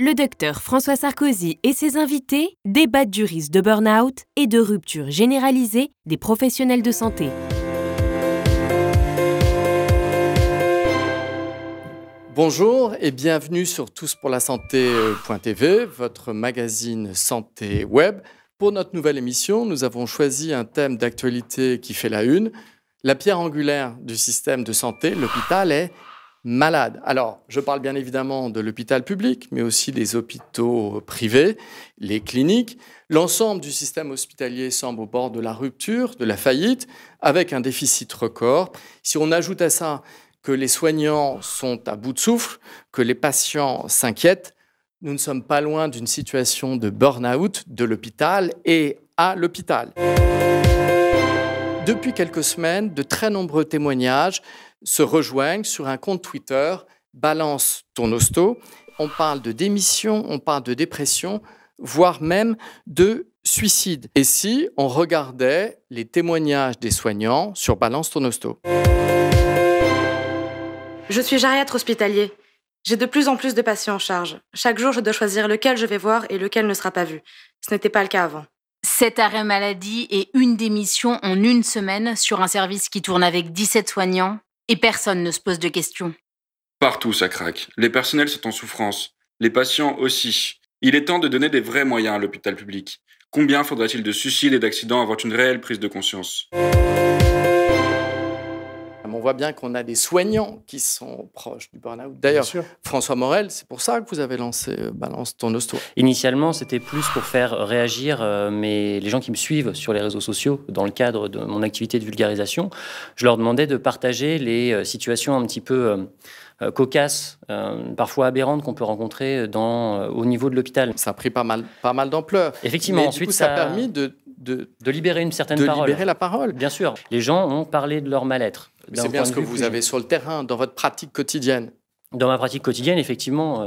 Le docteur François Sarkozy et ses invités débattent du risque de burn-out et de rupture généralisée des professionnels de santé. Bonjour et bienvenue sur TousPourLaSanté.TV, votre magazine santé web. Pour notre nouvelle émission, nous avons choisi un thème d'actualité qui fait la une. La pierre angulaire du système de santé, l'hôpital, est malade. Alors, je parle bien évidemment de l'hôpital public, mais aussi des hôpitaux privés, les cliniques. L'ensemble du système hospitalier semble au bord de la rupture, de la faillite, avec un déficit record. Si on ajoute à ça que les soignants sont à bout de souffle, que les patients s'inquiètent, nous ne sommes pas loin d'une situation de burn-out de l'hôpital et à l'hôpital. Depuis quelques semaines, de très nombreux témoignages se rejoignent sur un compte Twitter, Balance ton hosto. On parle de démission, on parle de dépression, voire même de suicide. Et si on regardait les témoignages des soignants sur Balance ton hosto? Je suis gériatre hospitalier. J'ai de plus en plus de patients en charge. Chaque jour, je dois choisir lequel je vais voir et lequel ne sera pas vu. Ce n'était pas le cas avant. 7 arrêts maladie et une démission en une semaine sur un service qui tourne avec 17 soignants et personne ne se pose de questions. Partout, ça craque. Les personnels sont en souffrance. Les patients aussi. Il est temps de donner des vrais moyens à l'hôpital public. Combien faudra-t-il de suicides et d'accidents avant une réelle prise de conscience ? On voit bien qu'on a des soignants qui sont proches du burn-out. D'ailleurs, François Morel, c'est pour ça que vous avez lancé Balance ton hosto. Initialement, c'était plus pour faire réagir les gens qui me suivent sur les réseaux sociaux dans le cadre de mon activité de vulgarisation. Je leur demandais de partager les situations un petit peu cocasses, parfois aberrantes qu'on peut rencontrer au niveau de l'hôpital. Ça a pris pas mal d'ampleur. Effectivement. Mais ensuite, du coup, ça a permis de libérer une certaine parole. De libérer la parole. Bien sûr. Les gens ont parlé de leur mal-être. C'est bien ce que vous avez sur le terrain, dans votre pratique quotidienne. Dans ma pratique quotidienne, effectivement,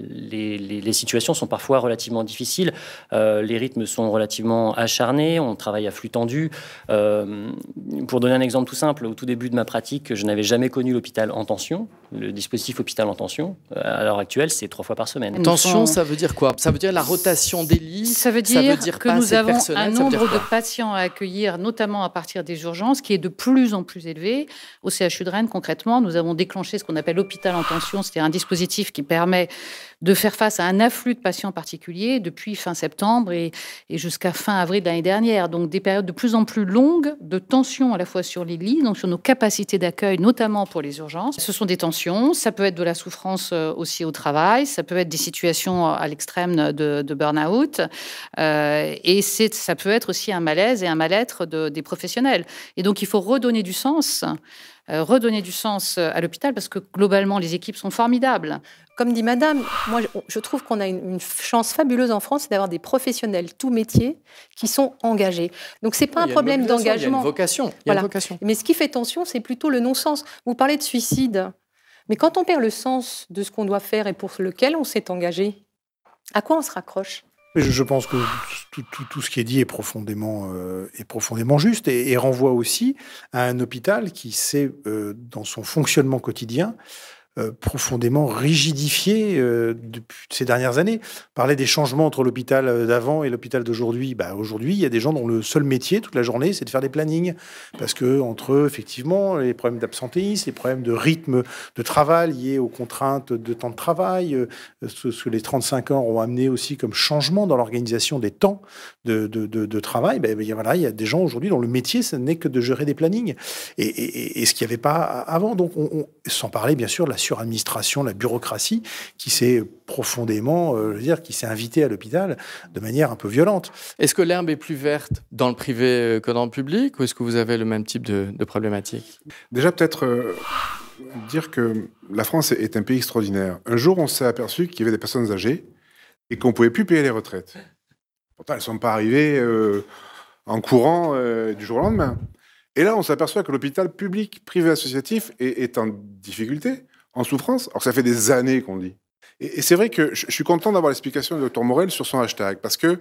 les situations sont parfois relativement difficiles. Les rythmes sont relativement acharnés. On travaille à flux tendu. Pour donner un exemple tout simple, au tout début de ma pratique, je n'avais jamais connu l'hôpital en tension. Le dispositif hôpital en tension, à l'heure actuelle, c'est 3 fois par semaine. Tension, ça veut dire quoi? Ça veut dire la rotation des lits? Ça veut dire que nous avons un nombre de patients à accueillir, notamment à partir des urgences, qui est de plus en plus élevé. Au CHU de Rennes, concrètement, nous avons déclenché ce qu'on appelle l'hôpital en tension. C'est un dispositif qui permet de faire face à un afflux de patients particuliers depuis fin septembre et jusqu'à fin avril de l'année dernière. Donc, des périodes de plus en plus longues de tension à la fois sur les lits, donc sur nos capacités d'accueil, notamment pour les urgences. Ce sont des tensions. Ça peut être de la souffrance aussi au travail, ça peut être des situations à l'extrême de burn-out, et ça peut être aussi un malaise et un mal-être des professionnels. Et donc, il faut redonner du sens à l'hôpital, parce que globalement, les équipes sont formidables. Comme dit Madame, moi, je trouve qu'on a une chance fabuleuse en France, c'est d'avoir des professionnels, tout métier, qui sont engagés. Donc, ce n'est pas un problème d'engagement. Il y a une vocation. Voilà. Mais ce qui fait tension, c'est plutôt le non-sens. Vous parlez de suicide. Mais quand on perd le sens de ce qu'on doit faire et pour lequel on s'est engagé, à quoi on se raccroche ? Je pense que tout ce qui est dit est profondément juste et renvoie aussi à un hôpital qui s'est, dans son fonctionnement quotidien, profondément rigidifié depuis ces dernières années. Parler des changements entre l'hôpital d'avant et l'hôpital d'aujourd'hui, aujourd'hui, il y a des gens dont le seul métier toute la journée, c'est de faire des plannings. Parce que, entre eux, effectivement, les problèmes d'absentéisme, les problèmes de rythme de travail liés aux contraintes de temps de travail, ce que les 35 ans ont amené aussi comme changement dans l'organisation des temps de travail, il y a des gens aujourd'hui dont le métier, ce n'est que de gérer des plannings. Et ce qu'il n'y avait pas avant. Donc, sans parler, bien sûr, de la suradministration, la bureaucratie qui s'est profondément, qui s'est invitée à l'hôpital de manière un peu violente. Est-ce que l'herbe est plus verte dans le privé que dans le public, ou est-ce que vous avez le même type de problématique ? Déjà, peut-être dire que la France est un pays extraordinaire. Un jour, on s'est aperçu qu'il y avait des personnes âgées et qu'on ne pouvait plus payer les retraites. Pourtant, elles ne sont pas arrivées en courant du jour au lendemain. Et là, on s'aperçoit que l'hôpital public, privé, associatif est en difficulté, en souffrance. Alors que ça fait des années qu'on dit. Et c'est vrai que je suis content d'avoir l'explication du Dr Morel sur son hashtag, parce que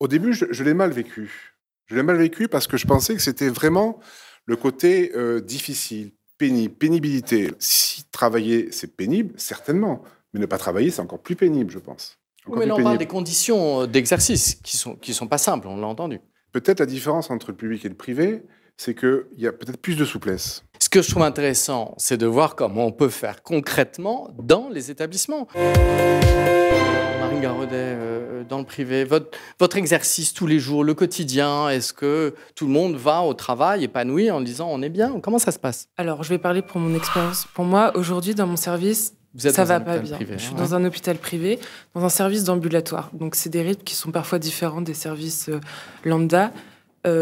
au début, je l'ai mal vécu. Je l'ai mal vécu parce que je pensais que c'était vraiment le côté difficile, pénible, pénibilité. Si travailler, c'est pénible, certainement. Mais ne pas travailler, c'est encore plus pénible, je pense. Oui, mais là, on parle des conditions d'exercice qui sont pas simples, on l'a entendu. Peut-être la différence entre le public et le privé, c'est qu'il y a peut-être plus de souplesse. Ce que je trouve intéressant, c'est de voir comment on peut faire concrètement dans les établissements. Marine Garodet, dans le privé, votre exercice tous les jours, le quotidien, est-ce que tout le monde va au travail épanoui en disant on est bien? Comment ça se passe? Alors, je vais parler pour mon expérience. Pour moi, aujourd'hui, dans mon service, ça va pas bien. Je suis dans un hôpital privé, dans un service d'ambulatoire. Donc, c'est des rythmes qui sont parfois différents des services lambda.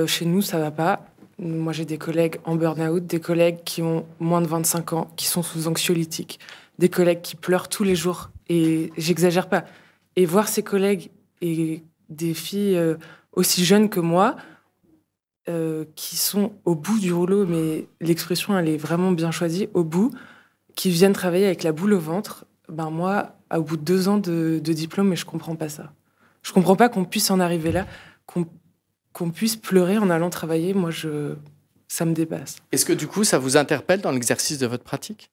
Chez nous, ça va pas. Moi, j'ai des collègues en burn-out, des collègues qui ont moins de 25 ans, qui sont sous anxiolytiques, des collègues qui pleurent tous les jours, et j'exagère pas. Et voir ces collègues et des filles aussi jeunes que moi, qui sont au bout du rouleau, mais l'expression, elle est vraiment bien choisie, au bout, qui viennent travailler avec la boule au ventre, ben moi, au bout de 2 ans de diplôme, je comprends pas ça. Je comprends pas qu'on puisse en arriver là, qu'on puisse pleurer en allant travailler, moi, ça me dépasse. Est-ce que, du coup, ça vous interpelle dans l'exercice de votre pratique,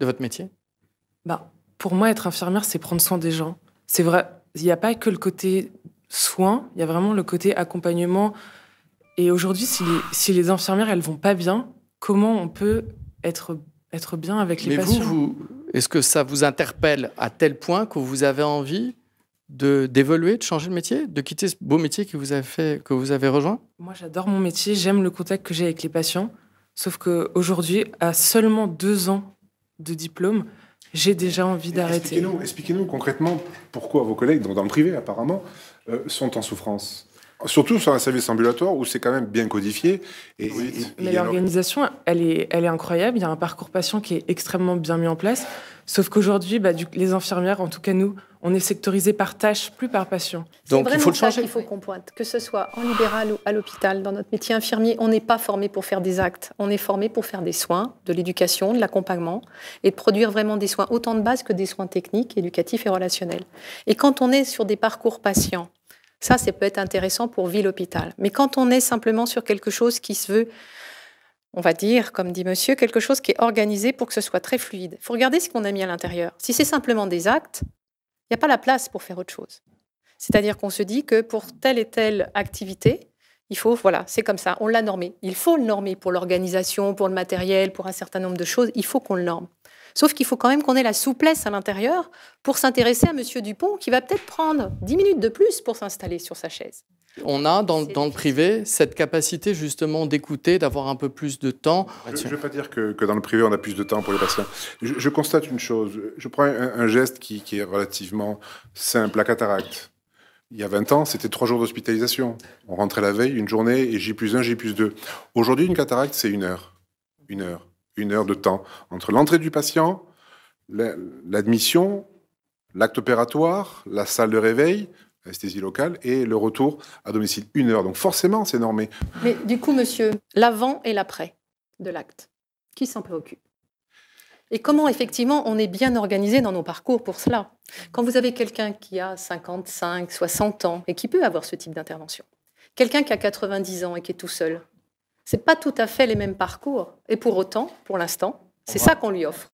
de votre métier? Ben, pour moi, être infirmière, c'est prendre soin des gens. C'est vrai, il n'y a pas que le côté soin, il y a vraiment le côté accompagnement. Et aujourd'hui, si les infirmières, elles ne vont pas bien, comment on peut être bien avec les patients? Mais vous, est-ce que ça vous interpelle à tel point que vous avez envie d'évoluer, de changer de métier, de quitter ce beau métier que vous avez rejoint? Moi, j'adore mon métier, j'aime le contact que j'ai avec les patients. Sauf qu'aujourd'hui, à seulement 2 ans de diplôme, j'ai déjà envie d'arrêter. Expliquez-nous concrètement pourquoi vos collègues, dans le privé apparemment, sont en souffrance. Surtout sur un service ambulatoire où c'est quand même bien codifié. Mais l'organisation, elle est incroyable. Il y a un parcours patient qui est extrêmement bien mis en place. Sauf qu'aujourd'hui, les infirmières, en tout cas nous, on est sectorisés par tâche, plus par patient. Donc il faut le changer. C'est vraiment ça qu'il faut qu'on pointe. Que ce soit en libéral ou à l'hôpital, dans notre métier infirmier, on n'est pas formé pour faire des actes. On est formé pour faire des soins, de l'éducation, de l'accompagnement, et de produire vraiment des soins, autant de base que des soins techniques, éducatifs et relationnels. Et quand on est sur des parcours patients, ça peut être intéressant pour ville-hôpital. Mais quand on est simplement sur quelque chose qui se veut, on va dire, comme dit monsieur, quelque chose qui est organisé pour que ce soit très fluide. Il faut regarder ce qu'on a mis à l'intérieur. Si c'est simplement des actes, il n'y a pas la place pour faire autre chose. C'est-à-dire qu'on se dit que pour telle et telle activité, il faut, voilà, c'est comme ça, on l'a normé. Il faut le normer pour l'organisation, pour le matériel, pour un certain nombre de choses, il faut qu'on le norme. Sauf qu'il faut quand même qu'on ait la souplesse à l'intérieur pour s'intéresser à monsieur Dupont, qui va peut-être prendre 10 minutes de plus pour s'installer sur sa chaise. On a, dans le privé, cette capacité justement d'écouter, d'avoir un peu plus de temps. Je ne veux pas dire que dans le privé, on a plus de temps pour les patients. Je constate une chose. Je prends un geste qui est relativement simple, la cataracte. Il y a 20 ans, c'était 3 jours d'hospitalisation. On rentrait la veille, une journée, et J+1, J+2. Aujourd'hui, une cataracte, c'est 1 heure. 1 heure. 1 heure de temps entre l'entrée du patient, l'admission, l'acte opératoire, la salle de réveil, l'anesthésie locale et le retour à domicile. 1 heure, donc forcément, c'est normé. Mais du coup, monsieur, l'avant et l'après de l'acte, qui s'en préoccupe? Et comment, effectivement, on est bien organisé dans nos parcours pour cela? Quand vous avez quelqu'un qui a 55, 60 ans et qui peut avoir ce type d'intervention, quelqu'un qui a 90 ans et qui est tout seul, c'est pas tout à fait les mêmes parcours. Et pour autant, pour l'instant, c'est ça qu'on lui offre.